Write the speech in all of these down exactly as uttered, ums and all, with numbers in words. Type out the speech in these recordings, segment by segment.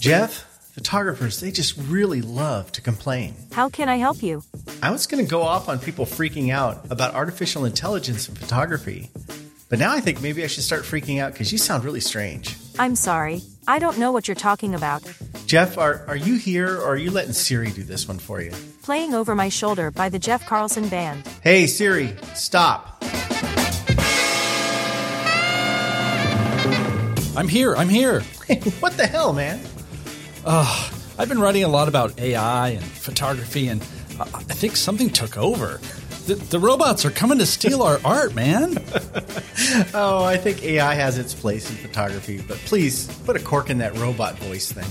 Jeff, photographers, they just really love to complain. How can I help you? I was going to go off on people freaking out about artificial intelligence in photography, but now I think maybe I should start freaking out because you sound really strange. I'm sorry. I don't know what you're talking about. Jeff, are, are you here or are you letting Siri do this one for you? Playing Over My Shoulder by the Jeff Carlson Band. Hey, Siri, stop. I'm here. I'm here. What the hell, man? Uh, I've been writing a lot about A I and photography, and I think something took over. The, the robots are coming to steal our art, man. Oh, I think A I has its place in photography, but please put a cork in that robot voice thing.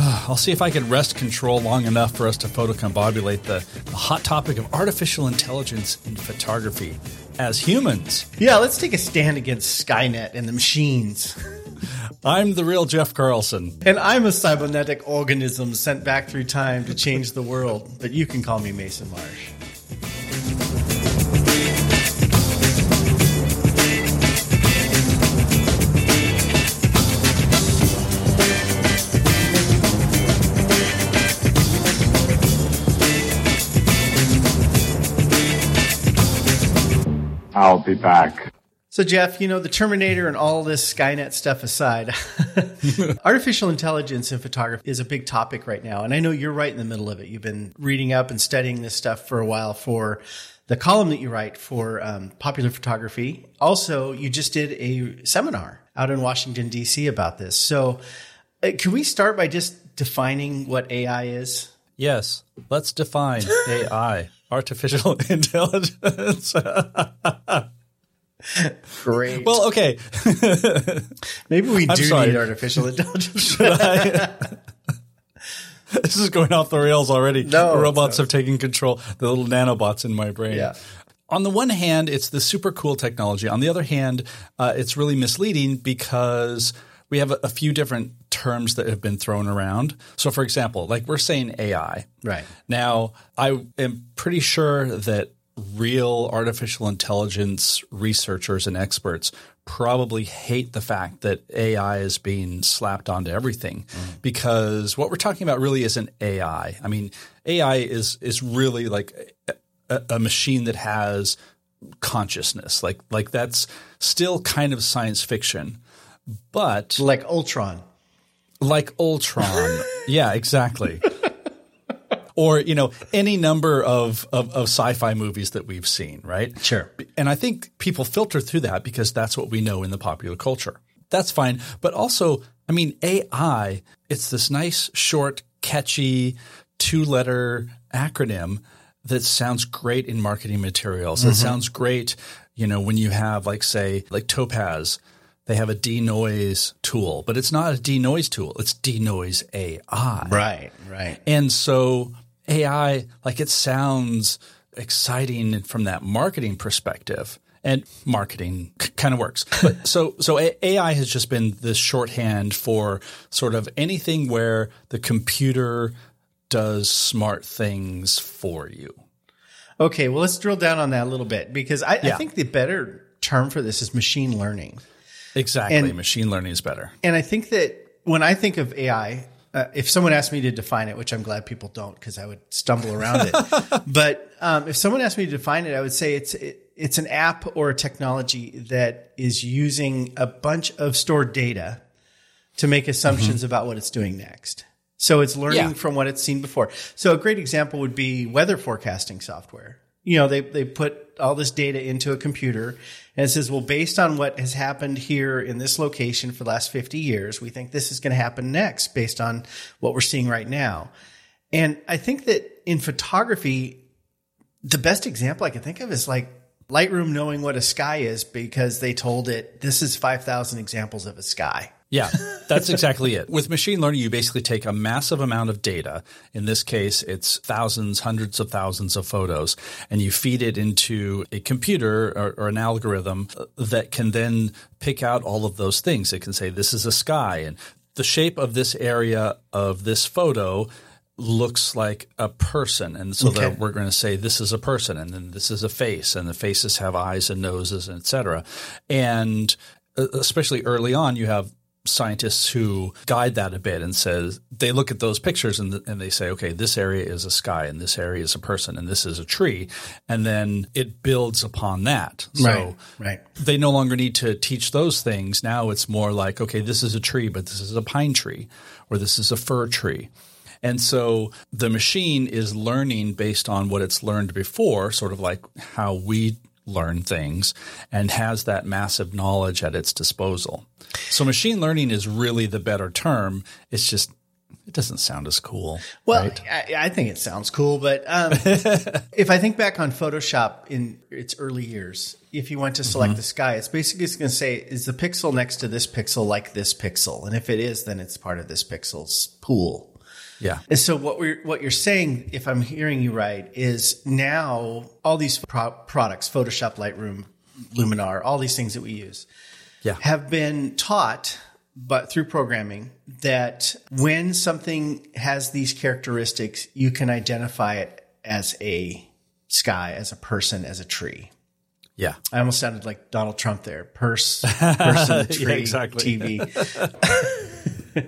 Uh, I'll see if I can rest control long enough for us to photocombobulate the, the hot topic of artificial intelligence in photography as humans. Yeah, let's take a stand against Skynet and the machines. I'm the real Jeff Carlson. And I'm a cybernetic organism sent back through time to change the world. But you can call me Mason Marsh. I'll be back. So, Jeff, you know, the Terminator and all this Skynet stuff aside, artificial intelligence in photography is a big topic right now. And I know you're right in the middle of it. You've been reading up and studying this stuff for a while for the column that you write for um, Popular Photography. Also, you just did a seminar out in Washington, D C about this. So uh, can we start by just defining what A I is? Yes. Let's define A I, artificial intelligence. Great. Well, okay. Maybe we do need artificial intelligence. Should I? This is going off the rails already. No, the robots no. have taken control. The little nanobots in my brain. Yeah. On the one hand, it's the super cool technology. On the other hand, uh, it's really misleading because we have a, a few different terms that have been thrown around. So, for example, like we're saying A I. Right. Now, I am pretty sure that real artificial intelligence researchers and experts probably hate the fact that A I is being slapped onto everything mm. because what we're talking about really isn't A I. I mean, A I is is really like a, a machine that has consciousness. Like like that's still kind of science fiction, but like Ultron, like Ultron. Yeah, exactly. Or, you know, any number of, of, of sci-fi movies that we've seen, right? Sure. And I think people filter through that because that's what we know in the popular culture. That's fine. But also, I mean, A I, it's this nice, short, catchy, two-letter acronym that sounds great in marketing materials. Mm-hmm. It sounds great, you know, when you have, like, say, like Topaz. They have a denoise tool, but it's not a denoise tool. It's denoise A I. Right, right. And so – A I, like it sounds exciting from that marketing perspective, and marketing c- kind of works. But so so A I has just been this shorthand for sort of anything where the computer does smart things for you. Okay, well, let's drill down on that a little bit because I, yeah. I think the better term for this is machine learning. Exactly. And machine learning is better. And I think that when I think of A I – Uh, if someone asked me to define it, which I'm glad people don't because I would stumble around it. But um, if someone asked me to define it, I would say it's it, it's an app or a technology that is using a bunch of stored data to make assumptions mm-hmm. about what it's doing next. So it's learning yeah. from what it's seen before. So a great example would be weather forecasting software. You know, they they put all this data into a computer and it says, well, based on what has happened here in this location for the last fifty years, we think this is going to happen next based on what we're seeing right now. And I think that in photography, the best example I can think of is like Lightroom knowing what a sky is because they told it this is five thousand examples of a sky. Yeah, that's exactly it. With machine learning, you basically take a massive amount of data. In this case, it's thousands, hundreds of thousands of photos, and you feed it into a computer or, or an algorithm that can then pick out all of those things. It can say, this is a sky, and the shape of this area of this photo looks like a person. And so okay. that we're going to say this is a person, and then this is a face, and the faces have eyes and noses, et cetera. And especially early on, you have scientists who guide that a bit and says they look at those pictures and, and they say, okay, this area is a sky and this area is a person and this is a tree. And then it builds upon that. So right, right. They no longer need to teach those things. Now it's more like, okay, this is a tree, but this is a pine tree or this is a fir tree. And so the machine is learning based on what it's learned before, sort of like how we learn things, and has that massive knowledge at its disposal. So machine learning is really the better term. It's just it doesn't sound as cool. Well, right? I, I think it sounds cool, but um, if I think back on Photoshop in its early years, if you want to select mm-hmm. the sky, it's basically going to say, is the pixel next to this pixel like this pixel? And if it is, then it's part of this pixel's pool. Yeah. And so what we're what you're saying, if I'm hearing you right, is now all these pro- products, Photoshop, Lightroom, Luminar, all these things that we use, yeah. have been taught but through programming that when something has these characteristics, you can identify it as a sky, as a person, as a tree. Yeah. I almost sounded like Donald Trump there. Purse, person, tree, yeah, exactly. T V.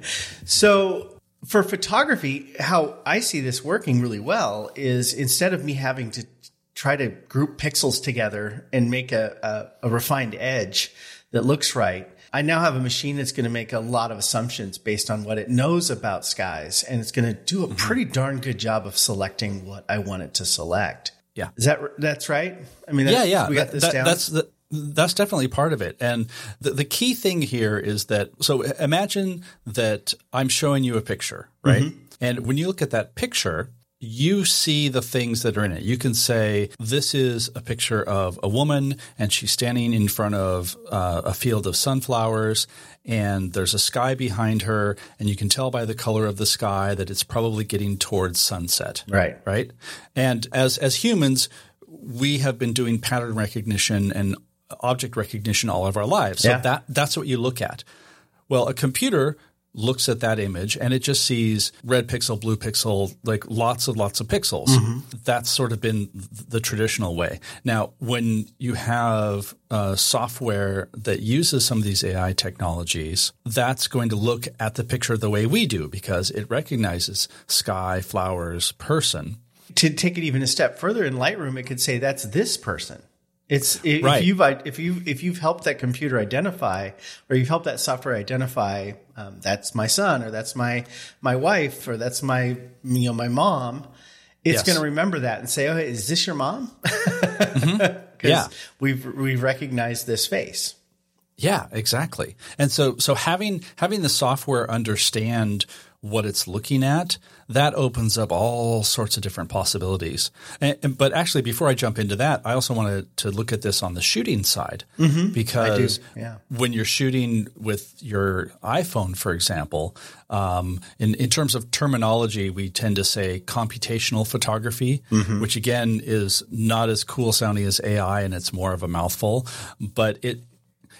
So for photography, how I see this working really well is instead of me having to try to group pixels together and make a, a, a refined edge that looks right, I now have a machine that's going to make a lot of assumptions based on what it knows about skies, and it's going to do a pretty darn good job of selecting what I want it to select. Yeah. Is that that's right? I mean, that's, yeah, yeah. we got this that, down. That's the, That's definitely part of it. And the, the key thing here is that – so imagine that I'm showing you a picture, right? Mm-hmm. And when you look at that picture, you see the things that are in it. You can say this is a picture of a woman and she's standing in front of uh, a field of sunflowers and there's a sky behind her and you can tell by the color of the sky that it's probably getting towards sunset. Right. Right? And as as humans, we have been doing pattern recognition and object recognition all of our lives. So yeah. that that's what you look at. Well, a computer looks at that image and it just sees red pixel, blue pixel, like lots and lots of pixels. Mm-hmm. That's sort of been the traditional way. Now, when you have uh, software that uses some of these A I technologies, that's going to look at the picture the way we do because it recognizes sky, flowers, person. To take it even a step further in Lightroom, it could say that's this person. It's if right. you've if you if you've helped that computer identify, or you've helped that software identify, um, that's my son, or that's my my wife, or that's my you know my mom. It's yes. going to remember that and say, "Oh, is this your mom?" mm-hmm. Yeah, we've we've recognized this face. Yeah, exactly. And so so having having the software understand what it's looking at, that opens up all sorts of different possibilities. And, and, but actually, before I jump into that, I also wanted to look at this on the shooting side mm-hmm. because yeah. when you're shooting with your iPhone, for example, um, in, in terms of terminology, we tend to say computational photography, mm-hmm. which again is not as cool sounding as A I and it's more of a mouthful, but it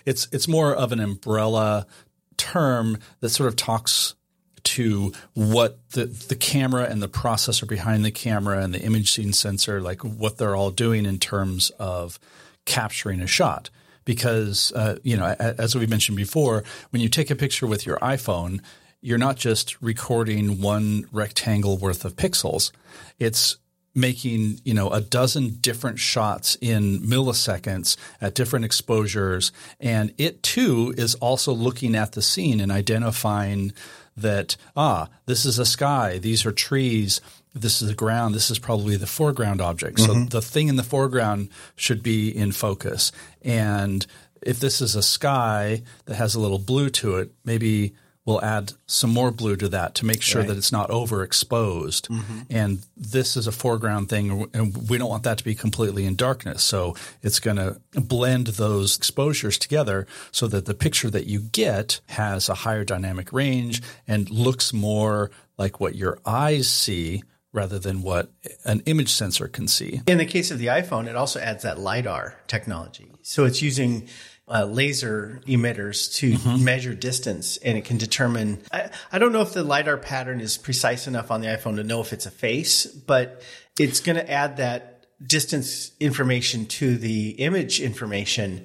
it's it's more of an umbrella term that sort of talks to what the, the camera and the processor behind the camera and the imaging sensor, like what they're all doing in terms of capturing a shot. Because, uh, you know, as we mentioned before, when you take a picture with your iPhone, you're not just recording one rectangle worth of pixels. It's making, you know, a dozen different shots in milliseconds at different exposures. And it too is also looking at the scene and identifying that, ah, this is a sky, these are trees, this is the ground, this is probably the foreground object. Mm-hmm. So the thing in the foreground should be in focus. And if this is a sky that has a little blue to it, maybe we'll add some more blue to that to make sure right. that it's not overexposed. Mm-hmm. And this is a foreground thing, and we don't want that to be completely in darkness. So it's going to blend those exposures together so that the picture that you get has a higher dynamic range and looks more like what your eyes see rather than what an image sensor can see. In the case of the iPhone, it also adds that LiDAR technology. So it's using Uh, laser emitters to mm-hmm. measure distance, and it can determine I, I don't know if the LiDAR pattern is precise enough on the iPhone to know if it's a face, but it's going to add that distance information to the image information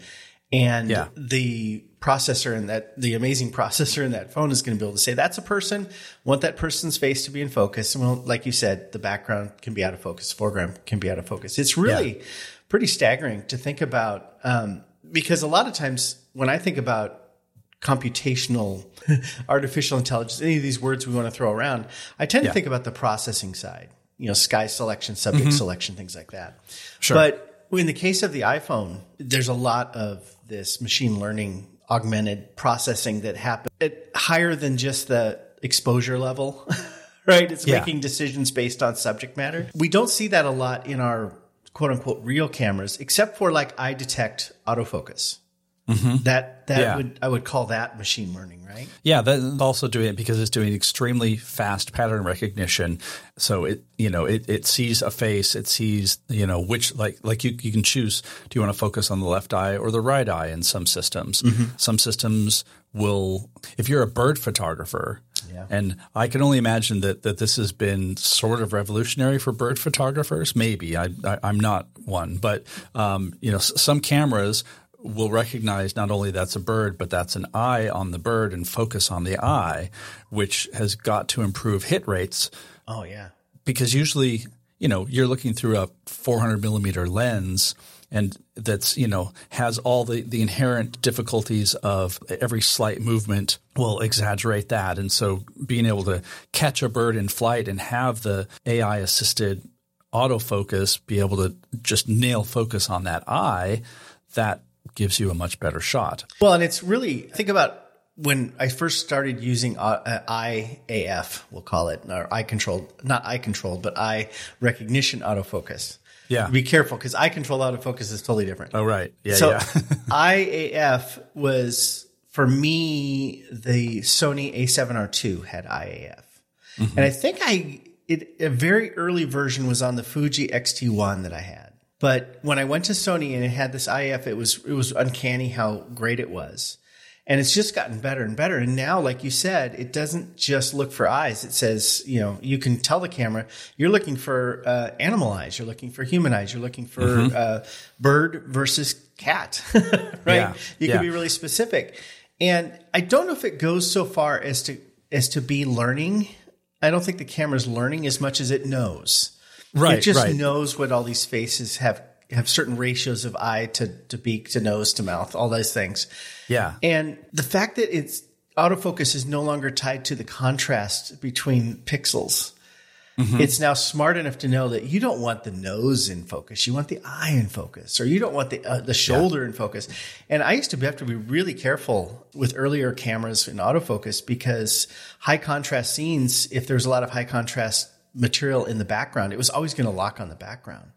And yeah. the processor in that, the amazing processor in that phone is going to be able to say, that's a person, want that person's face to be in focus. And well, like you said, the background can be out of focus, foreground can be out of focus. It's really yeah. pretty staggering to think about, um, because a lot of times when I think about computational, artificial intelligence, any of these words we want to throw around, I tend yeah. to think about the processing side, you know, sky selection, subject mm-hmm. selection, things like that. Sure. But in the case of the iPhone, there's a lot of this machine learning, augmented processing that happens at higher than just the exposure level, right? It's yeah. making decisions based on subject matter. We don't see that a lot in our quote unquote real cameras, except for like eye detect autofocus. Mm-hmm. That that yeah. would I would call that machine learning, right? Yeah, that's also doing it because it's doing extremely fast pattern recognition. So it you know it it sees a face, it sees you know which like like you you can choose, do you want to focus on the left eye or the right eye in some systems? Mm-hmm. Some systems will, if you're a bird photographer. Yeah. And I can only imagine that, that this has been sort of revolutionary for bird photographers. Maybe I, I I'm not one, but um you know s- some cameras will recognize not only that's a bird, but that's an eye on the bird and focus on the eye, which has got to improve hit rates. Oh, yeah. Because usually, you know, you're looking through a four hundred millimeter lens and that's, you know, has all the, the inherent difficulties of every slight movement will exaggerate that. And so being able to catch a bird in flight and have the A I assisted autofocus be able to just nail focus on that eye, that gives you a much better shot. Well, and it's really, think about when I first started using I A F, we'll call it, or eye controlled, not eye controlled, but eye recognition autofocus. Yeah. Be careful because eye controlled autofocus is totally different. Oh, right. Yeah. So yeah. I A F was, for me, the Sony A seven R two had I A F. Mm-hmm. And I think I, it, a very early version was on the Fuji X T one that I had. But when I went to Sony and it had this I A F, it was it was uncanny how great it was. And it's just gotten better and better. And now, like you said, it doesn't just look for eyes. It says, you know, you can tell the camera, you're looking for uh, animal eyes. You're looking for human eyes. You're looking for mm-hmm. uh, bird versus cat, right? Yeah. You can yeah. be really specific. And I don't know if it goes so far as to as to be learning. I don't think the camera's learning as much as it knows. Right, it just right. knows what all these faces have, have certain ratios of eye to, to beak, to nose, to mouth, all those things. Yeah. And the fact that it's autofocus is no longer tied to the contrast between pixels. Mm-hmm. It's now smart enough to know that you don't want the nose in focus. You want the eye in focus, or you don't want the uh, the shoulder yeah. in focus. And I used to have to be really careful with earlier cameras in autofocus because high contrast scenes, if there's a lot of high contrast material in the background, it was always going to lock on the background.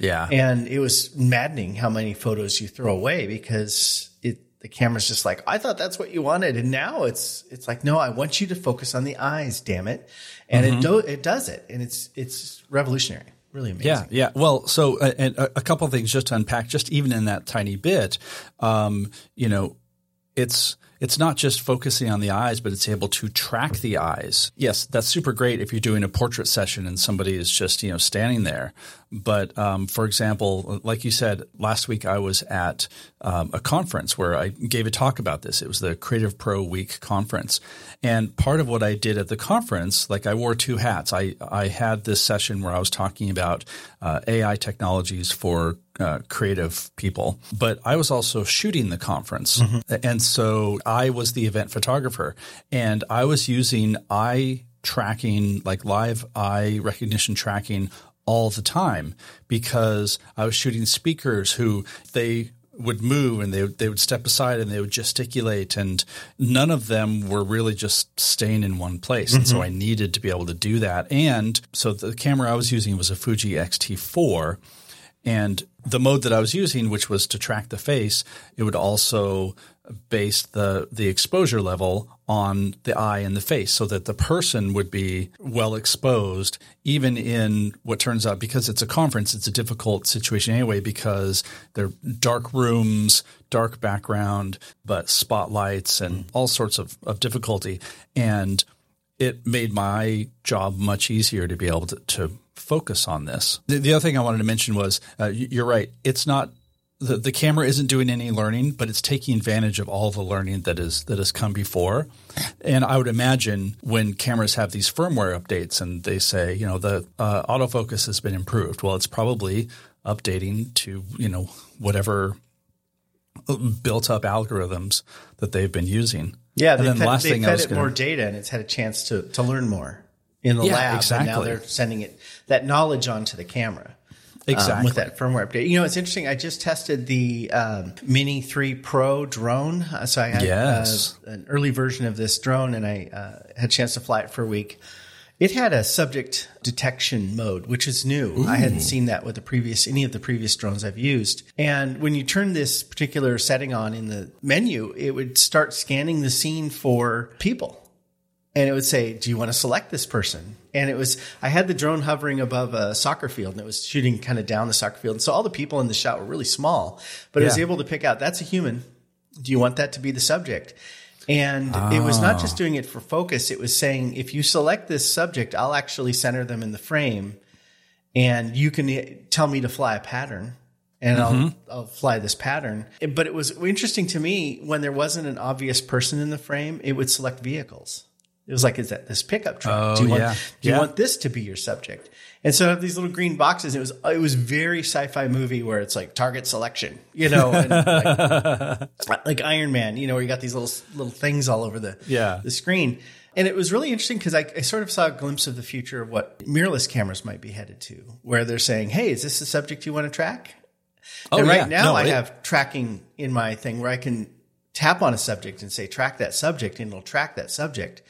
Yeah. And it was maddening how many photos you throw away because it, the camera's just like, I thought that's what you wanted. And now it's, it's like, no, I want you to focus on the eyes, damn it. And mm-hmm. it do, it does it. And it's, it's revolutionary. Really amazing. Yeah. Yeah. Well, so, uh, and a, a couple of things just to unpack, just even in that tiny bit, um, you know, it's, It's not just focusing on the eyes, but it's able to track the eyes. Yes, that's super great if you're doing a portrait session and somebody is just, you know, standing there. But um, for example, like you said, last week I was at um, a conference where I gave a talk about this. It was the Creative Pro Week conference. And part of what I did at the conference, like I wore two hats. I, I had this session where I was talking about uh, A I technologies for Uh, creative people, but I was also shooting the conference. Mm-hmm. And so I was the event photographer and I was using eye tracking, like live eye recognition tracking all the time because I was shooting speakers who they would move and they, they would step aside and they would gesticulate and none of them were really just staying in one place. Mm-hmm. And so I needed to be able to do that. And so the camera I was using was a Fuji X T four. And the mode that I was using, which was to track the face, it would also base the the exposure level on the eye and the face so that the person would be well exposed, even in what turns out, because it's a conference, it's a difficult situation anyway because they're dark rooms, dark background, but spotlights and all sorts of, of difficulty. And it made my job much easier to be able to, to focus on this. The, the other thing I wanted to mention was uh, you're right. It's not the, the camera isn't doing any learning, but it's taking advantage of all the learning that is that has come before. And I would imagine when cameras have these firmware updates and they say, you know, the uh, autofocus has been improved, well, it's probably updating to, you know, whatever built up algorithms that they've been using. Yeah, they fed, they fed it gonna, more data, and it's had a chance to, to learn more in the yeah, lab. Exactly. And now they're sending it that knowledge onto the camera. Exactly. Um, with that firmware update. You know, it's interesting. I just tested the um, Mini three Pro drone. Uh, so I had yes. uh, an early version of this drone, and I uh, had a chance to fly it for a week. It had a subject detection mode, which is new. Ooh. I hadn't seen that with the previous any of the previous drones I've used. And when you turn this particular setting on in the menu, it would start scanning the scene for people. And it would say, do you want to select this person? And it was, I had the drone hovering above a soccer field, and it was shooting kind of down the soccer field. And so all the people in the shot were really small, but yeah. it was able to pick out, that's a human. Do you want that to be the subject? And oh. it was not just doing it for focus. It was saying, if you select this subject, I'll actually center them in the frame, and you can tell me to fly a pattern. And mm-hmm. I'll, I'll fly this pattern. But it was interesting to me, when there wasn't an obvious person in the frame, it would select vehicles. It was like, is that this pickup truck? Oh, do you, want, yeah. do you yeah. want this to be your subject? And so I have these little green boxes. It was it was very sci-fi movie, where it's like target selection, you know, and like, like Iron Man, you know, where you got these little little things all over the yeah. the screen. And it was really interesting, because I, I sort of saw a glimpse of the future of what mirrorless cameras might be headed to, where they're saying, hey, is this the subject you want to track? Oh, and right yeah. now no, I it... have tracking in my thing, where I can tap on a subject and say, track that subject, and it'll track that subject.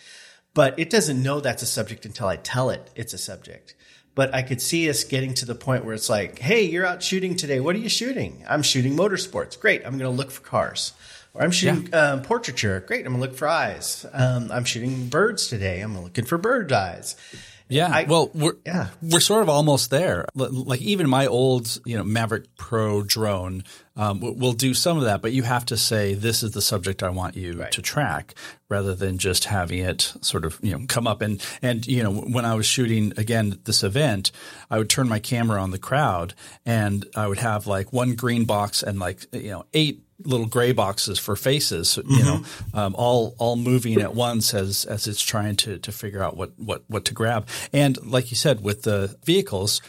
But it doesn't know that's a subject until I tell it it's a subject. But I could see us getting to the point where it's like, hey, you're out shooting today. What are you shooting? I'm shooting motorsports. Great. I'm going to look for cars. Or I'm shooting yeah. um, portraiture. Great. I'm going to look for eyes. Um, I'm shooting birds today. I'm looking for bird eyes. Yeah. I, well, we're yeah. we're sort of almost there. Like, even my old, you know, Maverick Pro drone um, will do some of that, but you have to say, this is the subject I want you right. to track, rather than just having it sort of, you know, come up. And, and, you know, when I was shooting, again, this event, I would turn my camera on the crowd, and I would have like one green box and like, you know, eight little gray boxes for faces, you mm-hmm. know, um, all all moving at once as as it's trying to to figure out what what what to grab. And like you said, with the vehicles,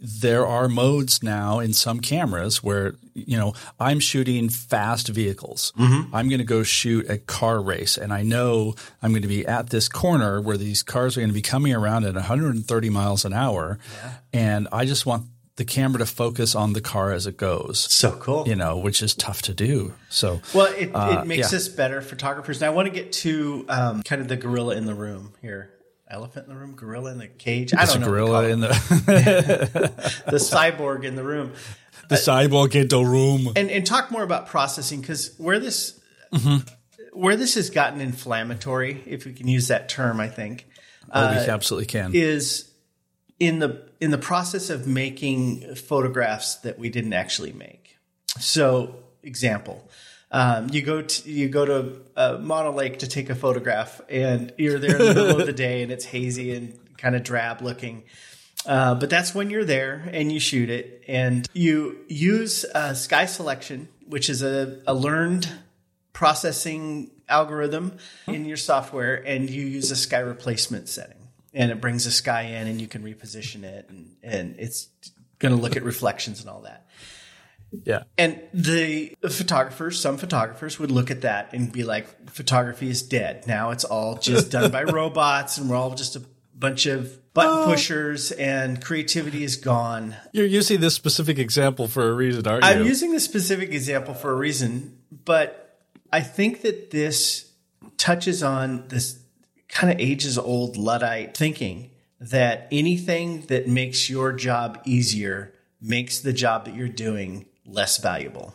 there are modes now in some cameras where, you know, I'm shooting fast vehicles. Mm-hmm. I'm going to go shoot a car race, and I know I'm going to be at this corner where these cars are going to be coming around at one hundred thirty miles an hour, yeah. and I just want the camera to focus on the car as it goes. So cool. You know, which is tough to do. So, well, it, uh, it makes yeah. us better photographers. And I want to get to um, kind of the gorilla in the room here. Elephant in the room, gorilla in the cage. I it's don't know. Gorilla in the the cyborg in the room. The uh, cyborg in the room. And and talk more about processing, because where this mm-hmm. where this has gotten inflammatory, if we can use that term, I think. Oh, we uh, absolutely can. Is in the in the process of making photographs that we didn't actually make. So, example, um, you go to, you go to uh, Mono Lake to take a photograph, and you're there in the middle of the day, and it's hazy and kind of drab looking. Uh, but that's when you're there and you shoot it, and you use uh, sky selection, which is a, a learned processing algorithm in your software, and you use a sky replacement setting. And it brings the sky in, and you can reposition it, and, and it's going to look at reflections and all that. Yeah. And the photographers, some photographers would look at that and be like, photography is dead. Now it's all just done by robots, and we're all just a bunch of button pushers, and creativity is gone. You're using this specific example for a reason, aren't you? I'm using this specific example for a reason, but I think that this touches on this kind of ages-old Luddite thinking that anything that makes your job easier makes the job that you're doing less valuable.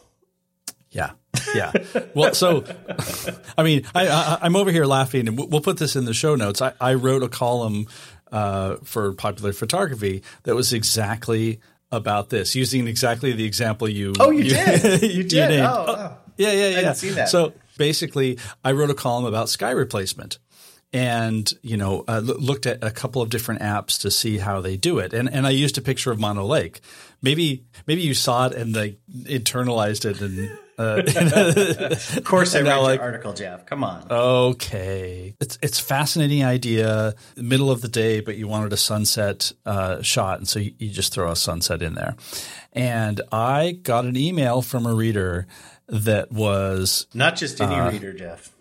Yeah, yeah. Well, so, I mean, I, I, I'm over here laughing, and we'll put this in the show notes. I, I wrote a column uh, for Popular Photography that was exactly about this, using exactly the example you Oh, you, you did. you did. You named. Oh, oh, yeah, yeah, yeah. I didn't see that. So basically, I wrote a column about sky replacement. and, you know, uh, looked at a couple of different apps to see how they do it. And and I used a picture of Mono Lake. Maybe maybe you saw it and like internalized it. And uh, of course, and I read like, your article, Jeff. Come on. Okay, it's it's fascinating idea. Middle of the day, but you wanted a sunset uh, shot, and so you, you just throw a sunset in there. And I got an email from a reader that was not just any uh, reader, Jeff.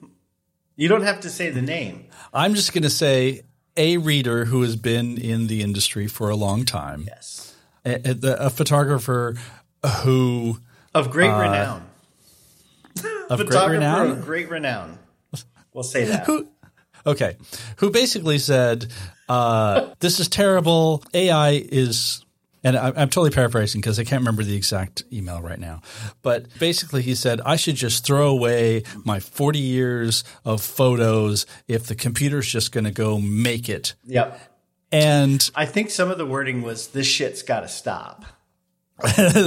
You don't have to say the name. I'm just going to say a reader who has been in the industry for a long time. Yes. A, a, a photographer who – Of great uh, renown. Of great renown? Of great renown. We'll say that. Who, okay. Who basically said, uh, this is terrible. A I is – and I, I'm totally paraphrasing because I can't remember the exact email right now. But basically he said, I should just throw away my forty years of photos if the computer's just going to go make it. Yep. And I think some of the wording was, this shit's got to stop.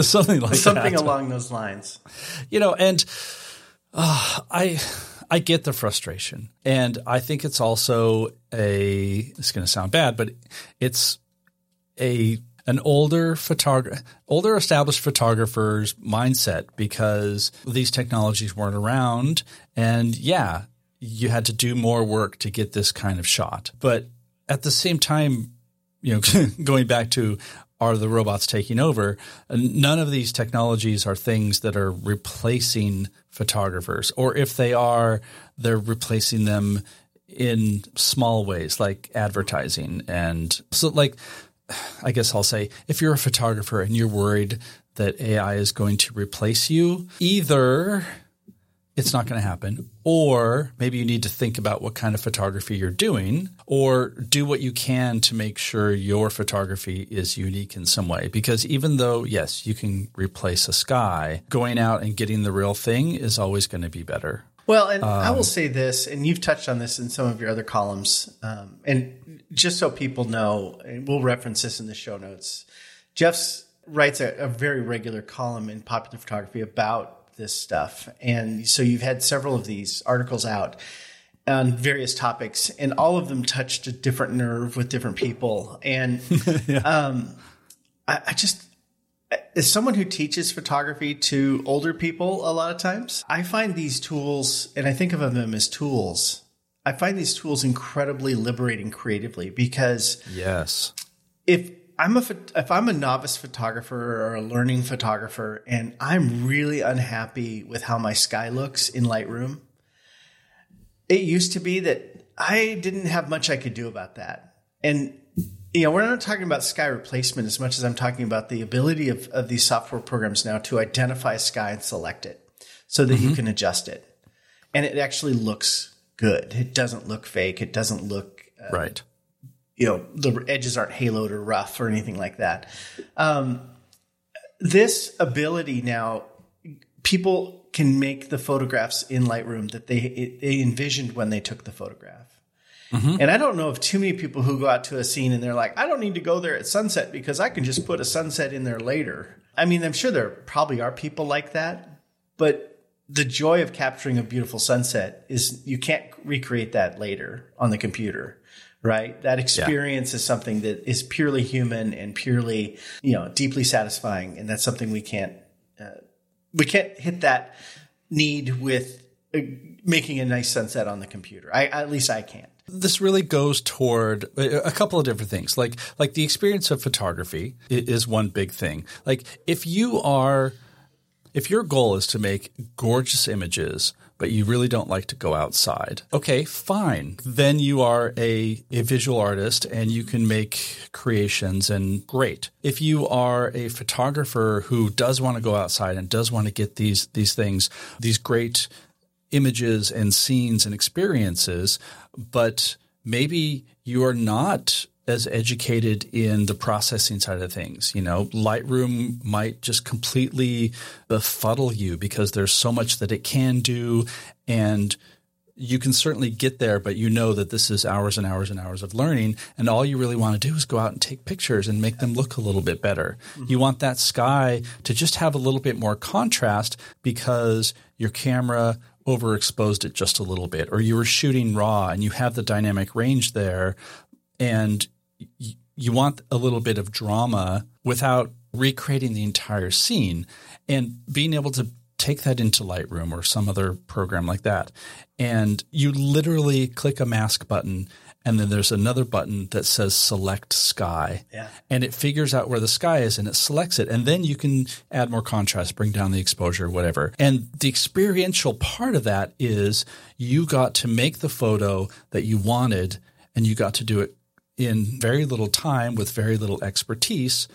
Something like Something that. along those lines. You know, and uh, I I get the frustration. And I think it's also a – it's going to sound bad, but it's a an older photographer – older established photographer's mindset because these technologies weren't around. And yeah, you had to do more work to get this kind of shot. But – at the same time, you know, going back to are the robots taking over, none of these technologies are things that are replacing photographers. Or if they are, they're replacing them in small ways like advertising. And so like I guess I'll say if you're a photographer and you're worried that A I is going to replace you, either – it's not going to happen. Or maybe you need to think about what kind of photography you're doing or do what you can to make sure your photography is unique in some way. Because even though, yes, you can replace a sky, going out and getting the real thing is always going to be better. Well, and um, I will say this, and you've touched on this in some of your other columns. Um, and just so people know, and we'll reference this in the show notes, Jeff's writes a, a very regular column in Popular Photography about this stuff. And so you've had several of these articles out on various topics, and all of them touched a different nerve with different people. And yeah. um, I, I just, as someone who teaches photography to older people a lot of times, I find these tools, and I think of them as tools, I find these tools incredibly liberating creatively because yes, if I'm a if I'm a novice photographer or a learning photographer and I'm really unhappy with how my sky looks in Lightroom, it used to be that I didn't have much I could do about that. And, you know, we're not talking about sky replacement as much as I'm talking about the ability of, of these software programs now to identify sky and select it so that mm-hmm. you can adjust it. And it actually looks good. It doesn't look fake. It doesn't look uh, right. You know, the edges aren't haloed or rough or anything like that. Um, this ability now, people can make the photographs in Lightroom that they they envisioned when they took the photograph. Mm-hmm. And I don't know of too many people who go out to a scene and they're like, I don't need to go there at sunset because I can just put a sunset in there later. I mean, I'm sure there probably are people like that, but the joy of capturing a beautiful sunset is you can't recreate that later on the computer. Right. That experience yeah. is something that is purely human and purely, you know, deeply satisfying. And that's something we can't uh, we can't hit that need with uh, making a nice sunset on the computer. I, at least I can't. This really goes toward a couple of different things like like the experience of photography is one big thing. Like if you are if your goal is to make gorgeous images, but you really don't like to go outside. Okay, fine. Then you are a, a visual artist and you can make creations and great. If you are a photographer who does want to go outside and does want to get these these things, these great images and scenes and experiences, but maybe you are not as educated in the processing side of things. You know, Lightroom might just completely befuddle you because there's so much that it can do. And you can certainly get there, but you know that this is hours and hours and hours of learning. And all you really want to do is go out and take pictures and make them look a little bit better. Mm-hmm. You want that sky to just have a little bit more contrast because your camera overexposed it just a little bit, or you were shooting raw and you have the dynamic range there and y- you want a little bit of drama without recreating the entire scene, and being able to take that into Lightroom or some other program like that. And you literally click a mask button, and then there's another button that says select sky. Yeah. And it figures out where the sky is and it selects it. And then you can add more contrast, bring down the exposure, whatever. And the experiential part of that is you got to make the photo that you wanted, and you got to do it in very little time with very little expertise.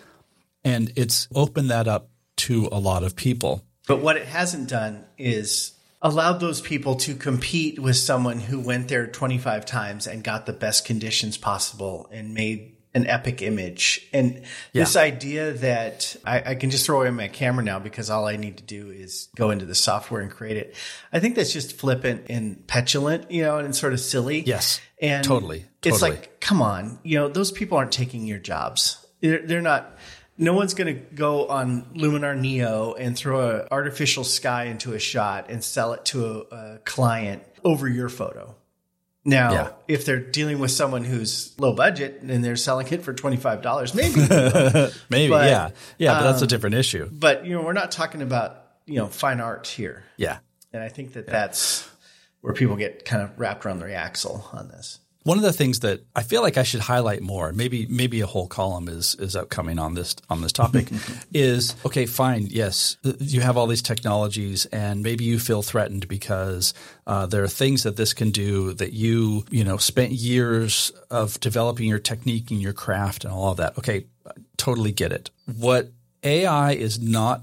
And it's opened that up to a lot of people. But what it hasn't done is allowed those people to compete with someone who went there twenty-five times and got the best conditions possible and made an epic image. And yeah. this idea that I, I can just throw away my camera now because all I need to do is go into the software and create it. I think that's just flippant and petulant, you know, and sort of silly. Yes, and totally. totally. It's like, come on, you know, those people aren't taking your jobs. They're, they're not. No one's going to go on Luminar Neo and throw an artificial sky into a shot and sell it to a, a client over your photo. Now, yeah. if they're dealing with someone who's low budget and they're selling it for twenty-five dollars, maybe. maybe, but, yeah. Yeah, but um, that's a different issue. But, you know, we're not talking about, you know, fine art here. Yeah. And I think that yeah. that's where people get kind of wrapped around their axle on this. One of the things that I feel like I should highlight more, maybe maybe a whole column is is upcoming on this on this topic, is, okay, fine, yes, you have all these technologies and maybe you feel threatened because uh, there are things that this can do that you, you know, spent years of developing your technique and your craft and all of that. Okay, totally get it. What A I is not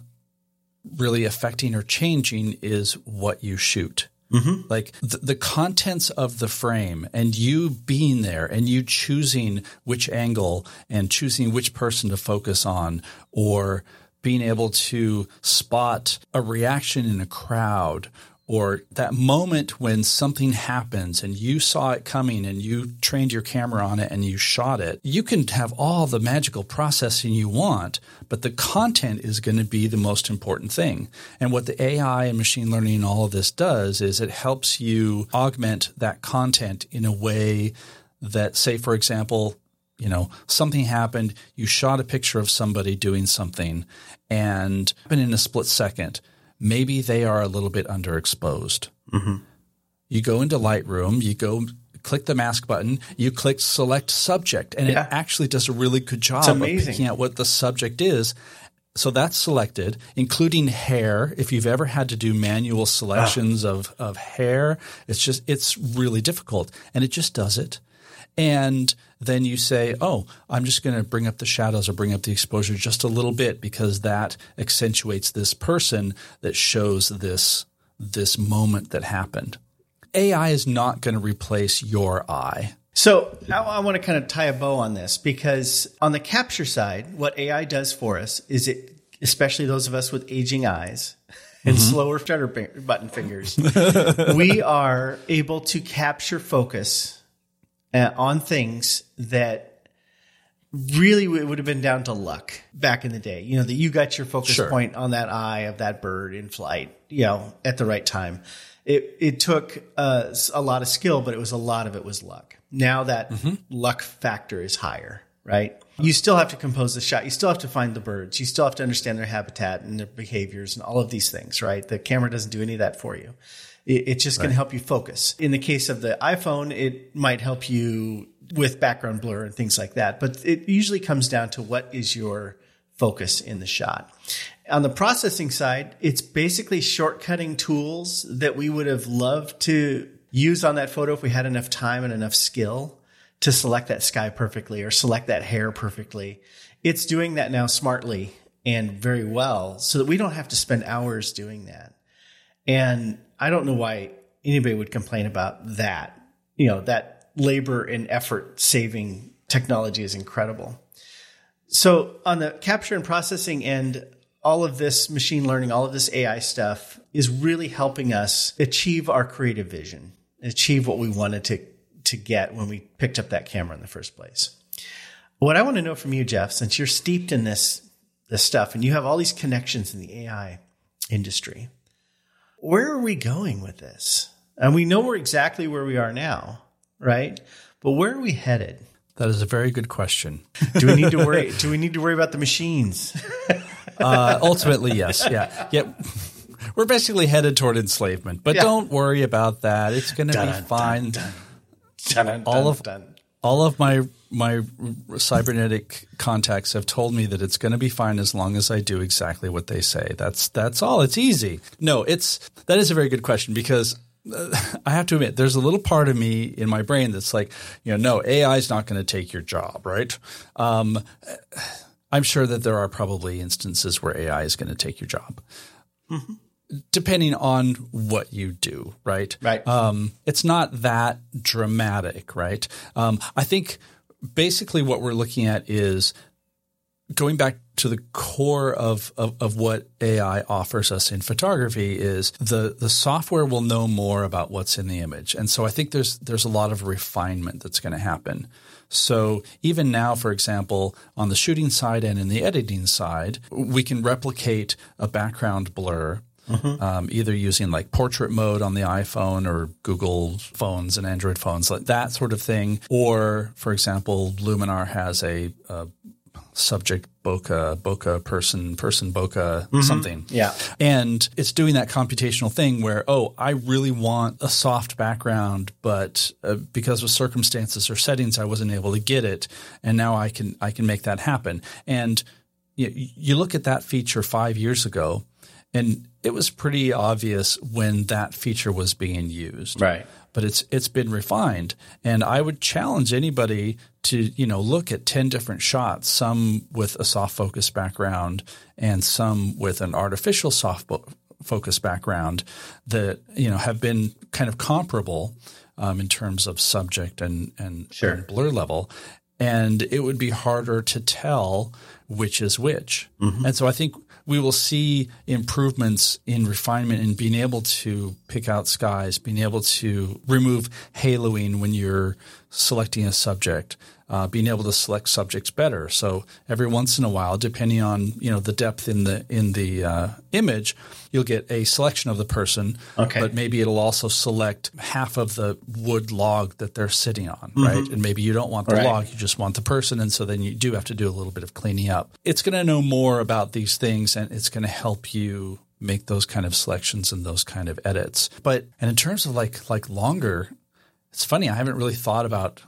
really affecting or changing is what you shoot. Mm-hmm. Like the, the contents of the frame and you being there and you choosing which angle and choosing which person to focus on, or being able to spot a reaction in a crowd, or that moment when something happens and you saw it coming and you trained your camera on it and you shot it. You can have all the magical processing you want, but the content is going to be the most important thing. And what the A I and machine learning and all of this does is it helps you augment that content in a way that, say, for example, you know, something happened, you shot a picture of somebody doing something, and in a split second, maybe they are a little bit underexposed. Mm-hmm. You go into Lightroom, you go click the mask button, you click select subject, and yeah. it actually does a really good job of picking out what the subject is. So that's selected, including hair. If you've ever had to do manual selections ah. of, of hair, it's just it's really difficult, and it just does it. And then you say, oh, I'm just going to bring up the shadows or bring up the exposure just a little bit because that accentuates this person that shows this this moment that happened. A I is not going to replace your eye. So I, I want to kind of tie a bow on this, because on the capture side, what A I does for us is it, especially those of us with aging eyes and mm-hmm. slower shutter button fingers, we are able to capture focus Uh, on things that really w- would have been down to luck back in the day. You know, that you got your focus sure. point on that eye of that bird in flight, you know, at the right time. It it took uh, a lot of skill, but it was a lot of it was luck. Now that mm-hmm. luck factor is higher, right? You still have to compose the shot. You still have to find the birds. You still have to understand their habitat and their behaviors and all of these things, right? The camera doesn't do any of that for you. It's just going right. to help you focus. In the case of the iPhone, it might help you with background blur and things like that. But it usually comes down to what is your focus in the shot. On the processing side, it's basically shortcutting tools that we would have loved to use on that photo if we had enough time and enough skill to select that sky perfectly or select that hair perfectly. It's doing that now smartly and very well so that we don't have to spend hours doing that. And I don't know why anybody would complain about that. You know, that labor and effort saving technology is incredible. So on the capture and processing end, all of this machine learning, all of this A I stuff is really helping us achieve our creative vision, achieve what we wanted to, to get when we picked up that camera in the first place. What I want to know from you, Jeff, since you're steeped in this, this stuff and you have all these connections in the A I industry, where are we going with this? And we know we're exactly where we are now, right? But where are we headed? That is a very good question. Do we need to worry? Do we need to worry about the machines? uh, ultimately, yes. Yeah. Yeah. We're basically headed toward enslavement, but yeah. Don't worry about that. It's going to be fine. Dun, dun, dun, all of dun. all of my my cybernetic contacts have told me that it's going to be fine as long as I do exactly what they say. That's that's all. It's easy. No, it's that is a very good question because I have to admit, there's a little part of me in my brain that's like, you know, no, A I is not going to take your job, right? Um, I'm sure that there are probably instances where A I is going to take your job, mm-hmm. depending on what you do, right? Right. Um, it's not that dramatic, right? Um, I think basically what we're looking at is going back to the core of, of, of what A I offers us in photography is the, the software will know more about what's in the image. And so I think there's there's a lot of refinement that's going to happen. So even now, for example, on the shooting side and in the editing side, we can replicate a background blur. Mm-hmm. Um, either using like portrait mode on the iPhone or Google phones and Android phones, like that sort of thing. Or, for example, Luminar has a, a subject bokeh, bokeh, person, person bokeh, mm-hmm. something. Yeah. And it's doing that computational thing where, oh, I really want a soft background, but uh, because of circumstances or settings, I wasn't able to get it. And now I can, I can make that happen. And you, you look at that feature five years ago and it was pretty obvious when that feature was being used. Right. But it's it's been refined, and I would challenge anybody to, you know, look at ten different shots, some with a soft focus background and some with an artificial soft bo- focus background that, you know, have been kind of comparable um, in terms of subject and, and, sure. and blur level. And it would be harder to tell which is which. Mm-hmm. And so I think we will see improvements in refinement and being able to pick out skies, being able to remove haloing when you're selecting a subject, uh, being able to select subjects better. So every once in a while, depending on, you know, the depth in the in the uh, image, you'll get a selection of the person, okay. but maybe it'll also select half of the wood log that they're sitting on, mm-hmm. right? And maybe you don't want the right. log, you just want the person, and so then you do have to do a little bit of cleaning up. It's going to know more about these things, and it's going to help you make those kind of selections and those kind of edits. But and in terms of like like longer, it's funny, I haven't really thought about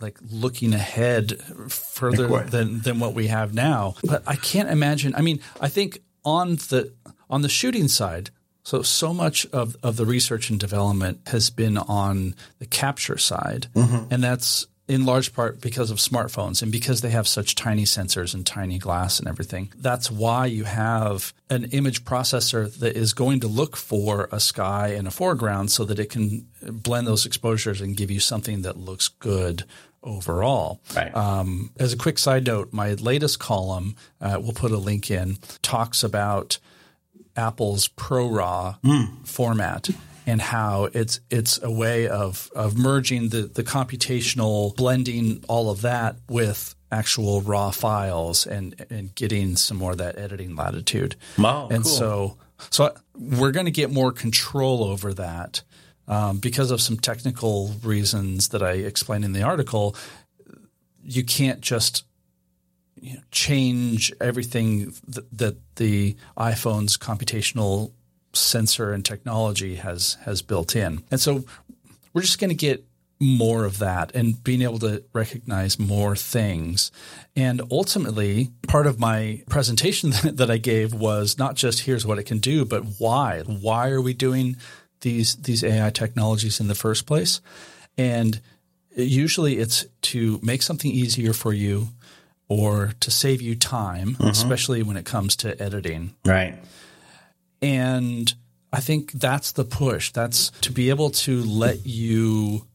like looking ahead further like what? than than what we have now. But I can't imagine. I mean, I think on the on the shooting side, so so much of, of the research and development has been on the capture side. Mm-hmm. And that's in large part because of smartphones and because they have such tiny sensors and tiny glass and everything. That's why you have an image processor that is going to look for a sky and a foreground so that it can blend those exposures and give you something that looks good overall. Right. Um, as a quick side note, my latest column, uh, we'll put a link in, talks about Apple's ProRAW mm. format. And how it's it's a way of of merging the, the computational blending, all of that with actual raw files and and getting some more of that editing latitude. Wow, and cool. so so we're going to get more control over that um, because of some technical reasons that I explained in the article. You can't just you know, change everything th- that the iPhone's computational sensor and technology has has built in. And so we're just going to get more of that and being able to recognize more things. And ultimately, part of my presentation that I gave was not just here's what it can do, but why. Why are we doing these these A I technologies in the first place? And usually it's to make something easier for you or to save you time, mm-hmm. especially when it comes to editing. Right. And I think that's the push. That's to be able to let you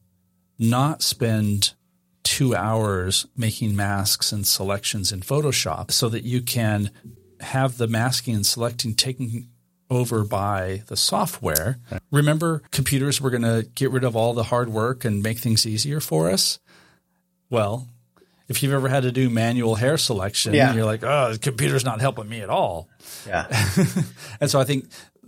not spend two hours making masks and selections in Photoshop so that you can have the masking and selecting taken over by the software. Right. Remember, computers were going to get rid of all the hard work and make things easier for us? Well, if you've ever had to do manual hair selection, yeah. you're like, oh, the computer's not helping me at all. Yeah. And so I think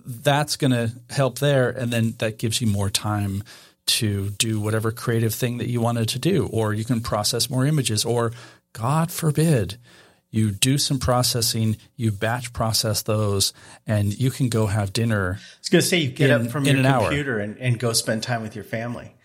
that's going to help there. And then that gives you more time to do whatever creative thing that you wanted to do, or you can process more images, or God forbid, you do some processing, you batch process those, and you can go have dinner. I was going to say you get in, up from your computer and, and go spend time with your family.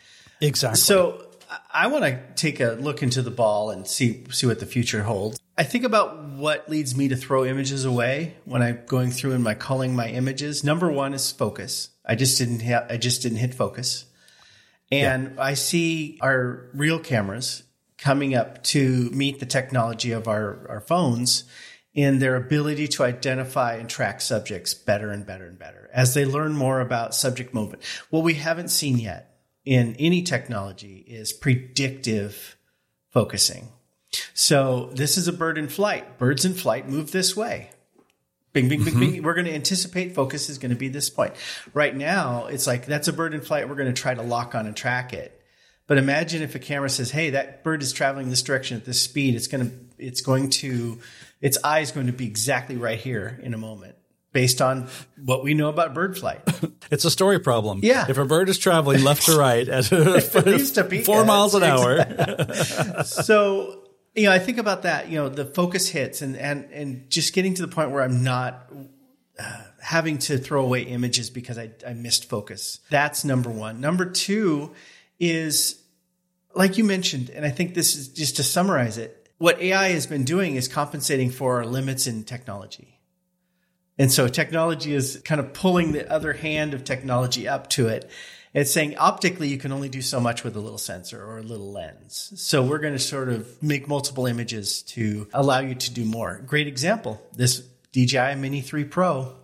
Exactly. So I want to take a look into the ball and see see what the future holds. I think about what leads me to throw images away when I'm going through and my culling my images. Number one is focus. I just didn't ha- I just didn't hit focus. And yeah. I see our real cameras coming up to meet the technology of our, our phones in their ability to identify and track subjects better and better and better as they learn more about subject movement. What we haven't seen yet in any technology is predictive focusing. So this is a bird in flight. Birds in flight move this way. Bing, bing, bing, mm-hmm. bing. We're going to anticipate focus is going to be this point. Right now, it's like, that's a bird in flight. We're going to try to lock on and track it. But imagine if a camera says, hey, that bird is traveling this direction at this speed. It's going to, it's going to, its eye is going to be exactly right here in a moment based on what we know about bird flight. It's a story problem. Yeah. If a bird is traveling left to right at, at least a beat, four yeah, miles an exactly. hour. So, you know, I think about that, you know, the focus hits and, and, and just getting to the point where I'm not uh, having to throw away images because I, I missed focus. That's number one. Number two is, like you mentioned, and I think this is just to summarize it, what A I has been doing is compensating for our limits in technology. And so technology is kind of pulling the other hand of technology up to it. It's saying optically, you can only do so much with a little sensor or a little lens. So we're going to sort of make multiple images to allow you to do more. Great example, this D J I Mini three Pro.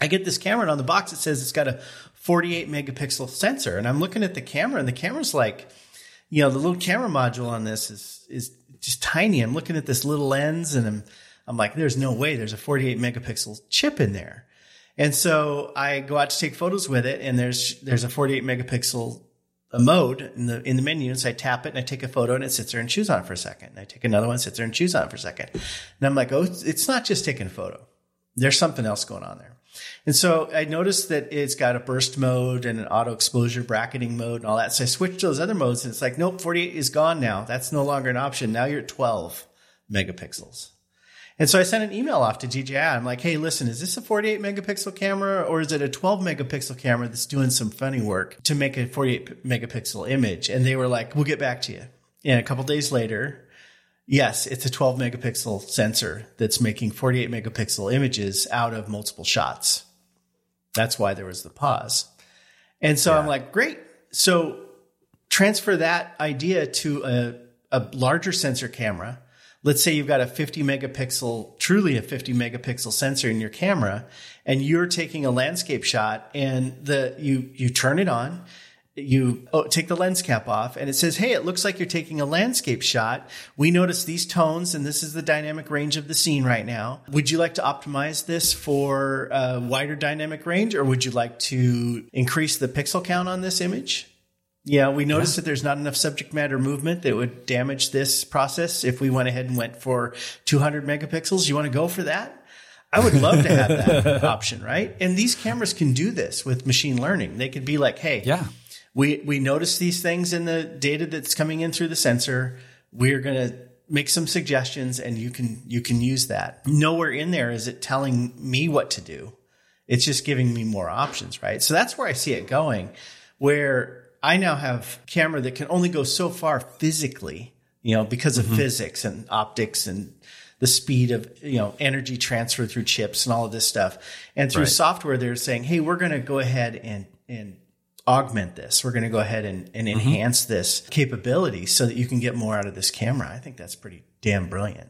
I get this camera and on the box, it says it's got a forty-eight megapixel sensor. And I'm looking at the camera and the camera's like, you know, the little camera module on this is, is just tiny. I'm looking at this little lens and I'm, I'm like, there's no way there's a forty-eight megapixel chip in there. And so I go out to take photos with it and there's, there's a forty-eight megapixel mode in the, in the menu. And so I tap it and I take a photo and it sits there and chews on it for a second. And I take another one, sits there and chews on it for a second. And I'm like, oh, it's not just taking a photo. There's something else going on there. And so I noticed that it's got a burst mode and an auto exposure bracketing mode and all that. So I switched to those other modes and it's like, nope, forty-eight is gone now. That's no longer an option. Now you're at twelve megapixels. And so I sent an email off to D J I. I'm like, hey, listen, is this a forty-eight megapixel camera or is it a twelve megapixel camera that's doing some funny work to make a forty-eight megapixel image? And they were like, we'll get back to you. And a couple days later, yes, it's a twelve megapixel sensor that's making forty-eight megapixel images out of multiple shots. That's why there was the pause. And so yeah. I'm like, great. So transfer that idea to a, a larger sensor camera. Let's say you've got a fifty megapixel, truly a fifty megapixel sensor in your camera, and you're taking a landscape shot and the you you turn it on. You take the lens cap off and it says, hey, it looks like you're taking a landscape shot. We notice these tones and this is the dynamic range of the scene right now. Would you like to optimize this for a wider dynamic range or would you like to increase the pixel count on this image? Yeah, we noticed yeah. that there's not enough subject matter movement that would damage this process if we went ahead and went for two hundred megapixels. You want to go for that? I would love to have that option, right? And these cameras can do this with machine learning. They could be like, hey, yeah. We we notice these things in the data that's coming in through the sensor. We're going to make some suggestions and you can you can use that. Nowhere in there is it telling me what to do. It's just giving me more options, right? So that's where I see it going, where I now have a camera that can only go so far physically, you know, because of mm-hmm. physics and optics and the speed of, you know, energy transfer through chips and all of this stuff. And through right. software, they're saying, hey, we're going to go ahead and and augment this. We're going to go ahead and, and enhance mm-hmm. this capability so that you can get more out of this camera. I think that's pretty damn brilliant.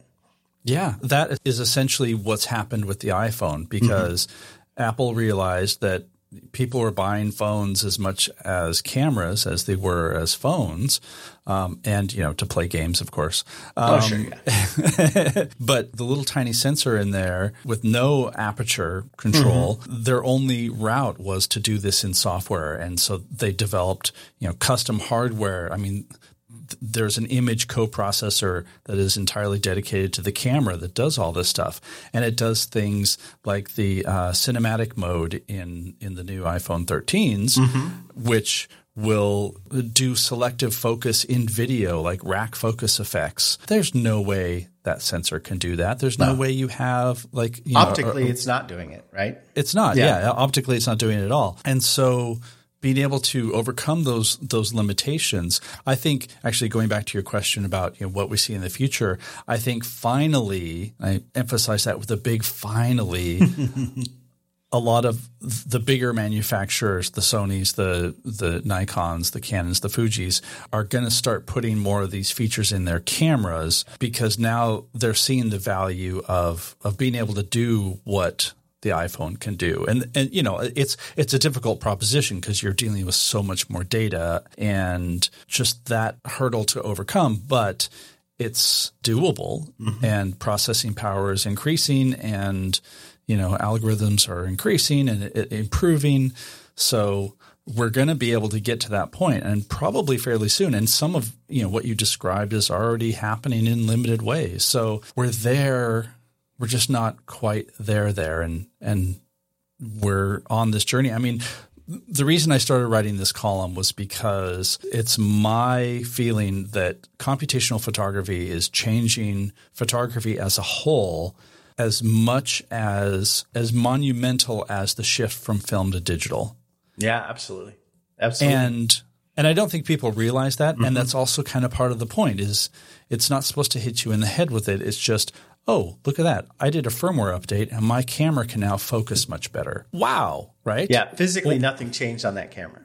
Yeah, that is essentially what's happened with the iPhone because mm-hmm. Apple realized that people were buying phones as much as cameras as they were as phones. Um, and, you know, to play games, of course. Um, oh, sure, yeah. But the little tiny sensor in there with no aperture control, mm-hmm. their only route was to do this in software. And so they developed, you know, custom hardware. I mean, there's an image coprocessor that is entirely dedicated to the camera that does all this stuff. And it does things like the uh, cinematic mode in, in the new iPhone thirteens, mm-hmm. which will do selective focus in video, like rack focus effects. There's no way that sensor can do that. There's no, no way you have like you optically know, or, it's not doing it, right? It's not. Yeah. yeah. Optically, it's not doing it at all. And so being able to overcome those those limitations, I think actually going back to your question about you know, what we see in the future, I think finally, I emphasize that with a big finally, a lot of the bigger manufacturers, the Sonys, the the Nikons, the Canons, the Fujis, are going to start putting more of these features in their cameras because now they're seeing the value of of being able to do what the iPhone can do. And, and you know, it's it's a difficult proposition because you're dealing with so much more data and just that hurdle to overcome. But it's doable, mm-hmm. and processing power is increasing, and you know, algorithms are increasing and it, it improving. So we're going to be able to get to that point and probably fairly soon. And some of, you know, what you described is already happening in limited ways. So we're there. We're just not quite there there. And, and we're on this journey. I mean, the reason I started writing this column was because it's my feeling that computational photography is changing photography as a whole, as much as as monumental as the shift from film to digital. Yeah, absolutely. Absolutely. And and I don't think people realize that. Mm-hmm. And that's also kind of part of the point is it's not supposed to hit you in the head with it. It's just, oh, look at that. I did a firmware update and my camera can now focus much better. Wow. Right? Yeah. Physically, well, nothing changed on that camera.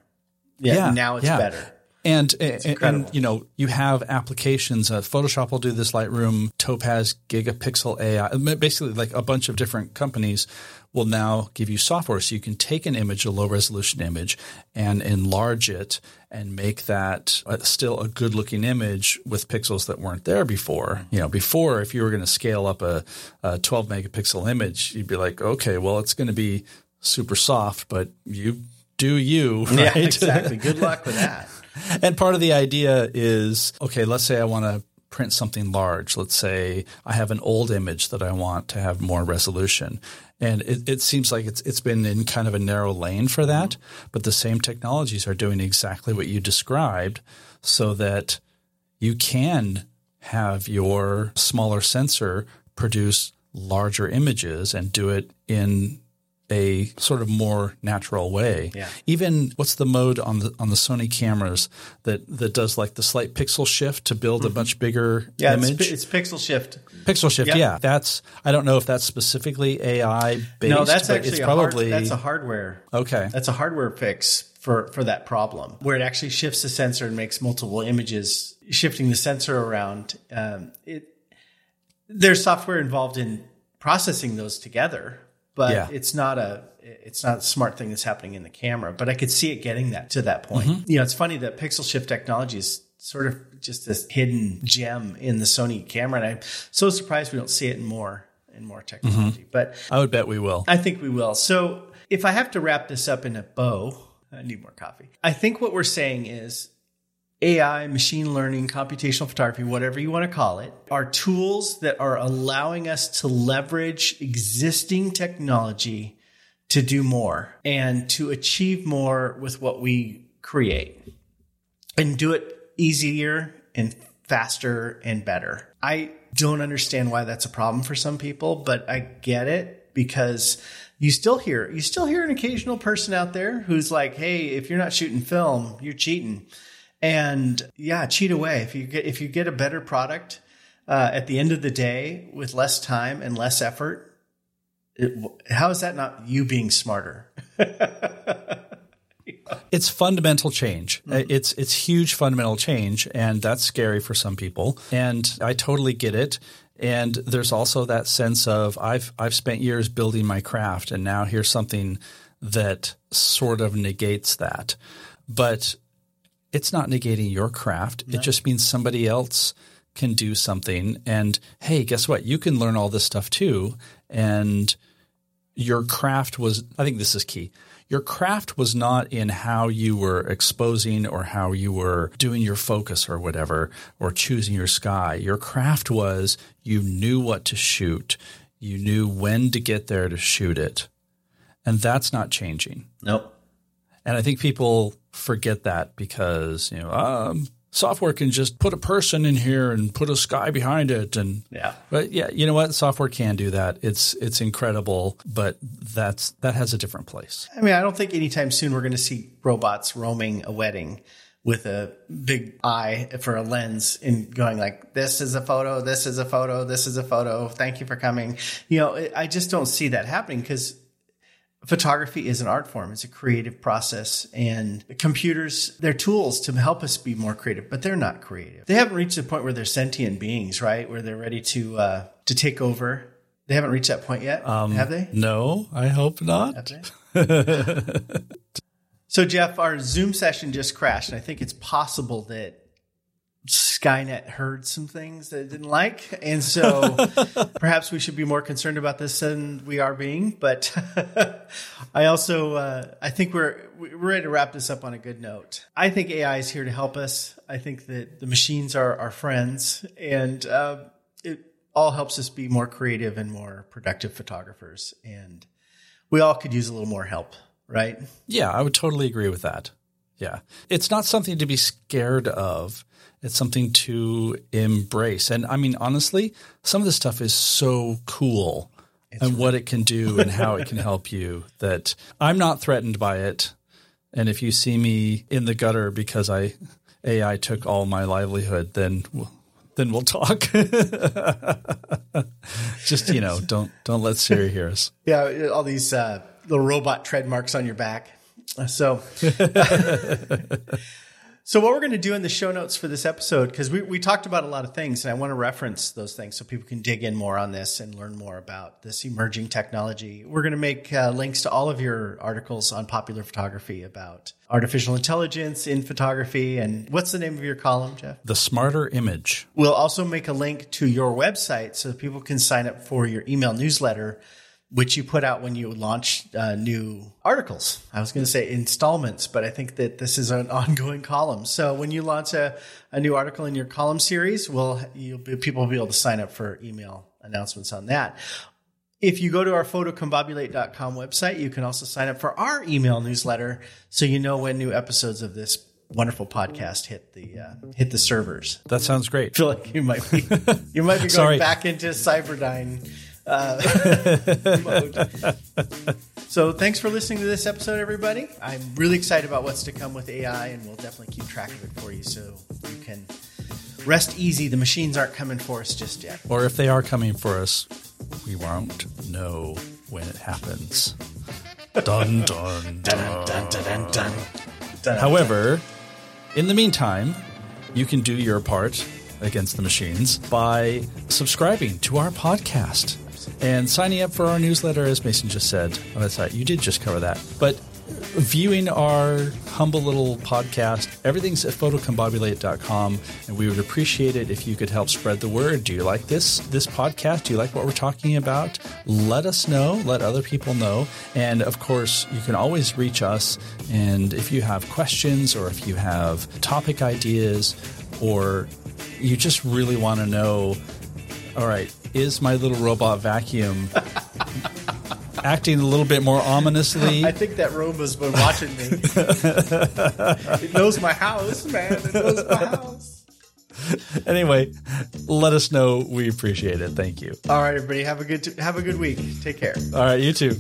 Yeah. yeah now it's yeah. better. And, and, and, you know, you have applications. Uh, Photoshop will do this, Lightroom, Topaz, Gigapixel A I. Basically, like a bunch of different companies will now give you software. So you can take an image, a low-resolution image, and enlarge it and make that uh, still a good-looking image with pixels that weren't there before. You know, before, if you were going to scale up a twelve-megapixel image, you'd be like, okay, well, it's going to be super soft, but you do you, right? Yeah, exactly. Good luck with that. And part of the idea is, okay, let's say I want to print something large. Let's say I have an old image that I want to have more resolution. And it, it seems like it's it's been in kind of a narrow lane for that. But the same technologies are doing exactly what you described so that you can have your smaller sensor produce larger images and do it in a sort of more natural way. Yeah. Even what's the mode on the on the Sony cameras that, that does like the slight pixel shift to build mm-hmm. a much bigger yeah, image? Yeah, it's, it's pixel shift. Pixel shift, yep. yeah. That's I don't know if that's specifically A I based. No, that's but actually it's a probably hard, that's a hardware. Okay, that's a hardware fix for for that problem where it actually shifts the sensor and makes multiple images, shifting the sensor around. Um, it there's software involved in processing those together. But yeah. it's not a it's not a smart thing that's happening in the camera. But I could see it getting that to that point. Mm-hmm. You know, it's funny that pixel shift technology is sort of just this hidden gem in the Sony camera, and I'm so surprised we don't see it in more in more technology. Mm-hmm. But I would bet we will. I think we will. So if I have to wrap this up in a bow, I need more coffee. I think what we're saying is A I, machine learning, computational photography, whatever you want to call it, are tools that are allowing us to leverage existing technology to do more and to achieve more with what we create and do it easier and faster and better. I don't understand why that's a problem for some people, but I get it because you still hear, you still hear an occasional person out there who's like, hey, if you're not shooting film, you're cheating. And yeah, cheat away. If you get if you get a better product uh, at the end of the day with less time and less effort, it, how is that not you being smarter? It's fundamental change. Mm-hmm. It's it's huge fundamental change, and that's scary for some people. And I totally get it. And there's also that sense of I've I've spent years building my craft, and now here's something that sort of negates that, but it's not negating your craft. No. It just means somebody else can do something. And hey, guess what? You can learn all this stuff too. And your craft was – I think this is key. your craft was not in how you were exposing or how you were doing your focus or whatever, or choosing your sky. Your craft was you knew what to shoot. You knew when to get there to shoot it. And that's not changing. Nope. And I think people forget that because, you know, um, software can just put a person in here and put a sky behind it. And yeah. But yeah, you know what? Software can do that. It's it's incredible, but that's that has a different place. I mean, I don't think anytime soon we're going to see robots roaming a wedding with a big eye for a lens and going like, this is a photo, this is a photo, this is a photo. Thank you for coming. You know, I just don't see that happening because photography is an art form. It's a creative process, and computers, they're tools to help us be more creative, but they're not creative. They haven't reached the point where they're sentient beings, right? Where they're ready to uh, to take over. They haven't reached that point yet, um, have they? No, I hope not. So, Jeff, our Zoom session just crashed, and I think it's possible that Skynet heard some things that it didn't like. And so perhaps we should be more concerned about this than we are being. But I also, uh, I think we're, we're ready to wrap this up on a good note. I think A I is here to help us. I think that the machines are our friends, and uh, it all helps us be more creative and more productive photographers. And we all could use a little more help, right? Yeah, I would totally agree with that. Yeah. It's not something to be scared of. It's something to embrace. And I mean, honestly, some of this stuff is so cool it's and right. what it can do and how it can help you that I'm not threatened by it. And if you see me in the gutter because I A I took all my livelihood, then we'll, then we'll talk. Just, you know, don't don't let Siri hear us. Yeah, all these uh, little robot tread marks on your back. So, so what we're going to do in the show notes for this episode, because we, we talked about a lot of things, and I want to reference those things so people can dig in more on this and learn more about this emerging technology. We're going to make uh, links to all of your articles on Popular Photography about artificial intelligence in photography. And what's the name of your column, Jeff? The Smarter Image. We'll also make a link to your website so that people can sign up for your email newsletter, which you put out when you launch uh, new articles. I was going to say installments, but I think that this is an ongoing column. So when you launch a, a new article in your column series, well, you'll be, people will be able to sign up for email announcements on that. If you go to our photocombobulate dot com website, you can also sign up for our email newsletter so you know when new episodes of this wonderful podcast hit the uh, hit the servers. That sounds great. I feel like you might be, you might be going back into Cyberdyne Uh, so thanks for listening to this episode, everybody. I'm really excited about what's to come with A I, and we'll definitely keep track of it for you so you can rest easy. The machines aren't coming for us just yet. Or if they are coming for us, we won't know when it happens. Dun, dun, dun, dun, dun, dun, dun, dun. However, in the meantime, you can do your part against the machines by subscribing to our podcast and signing up for our newsletter, as Mason just said. Oh, that's right. You did just cover that. But viewing our humble little podcast, everything's at photocombobulate dot com, and we would appreciate it if you could help spread the word. Do you like this this podcast? Do you like what we're talking about? Let us know. Let other people know. And, of course, you can always reach us. And if you have questions or if you have topic ideas or you just really want to know, all right, is my little robot vacuum acting a little bit more ominously? I think that robot's been watching me. It knows my house, man. It knows my house. Anyway, let us know. We appreciate it. Thank you. All right, everybody. Have a good, have a good week. Take care. All right, you too.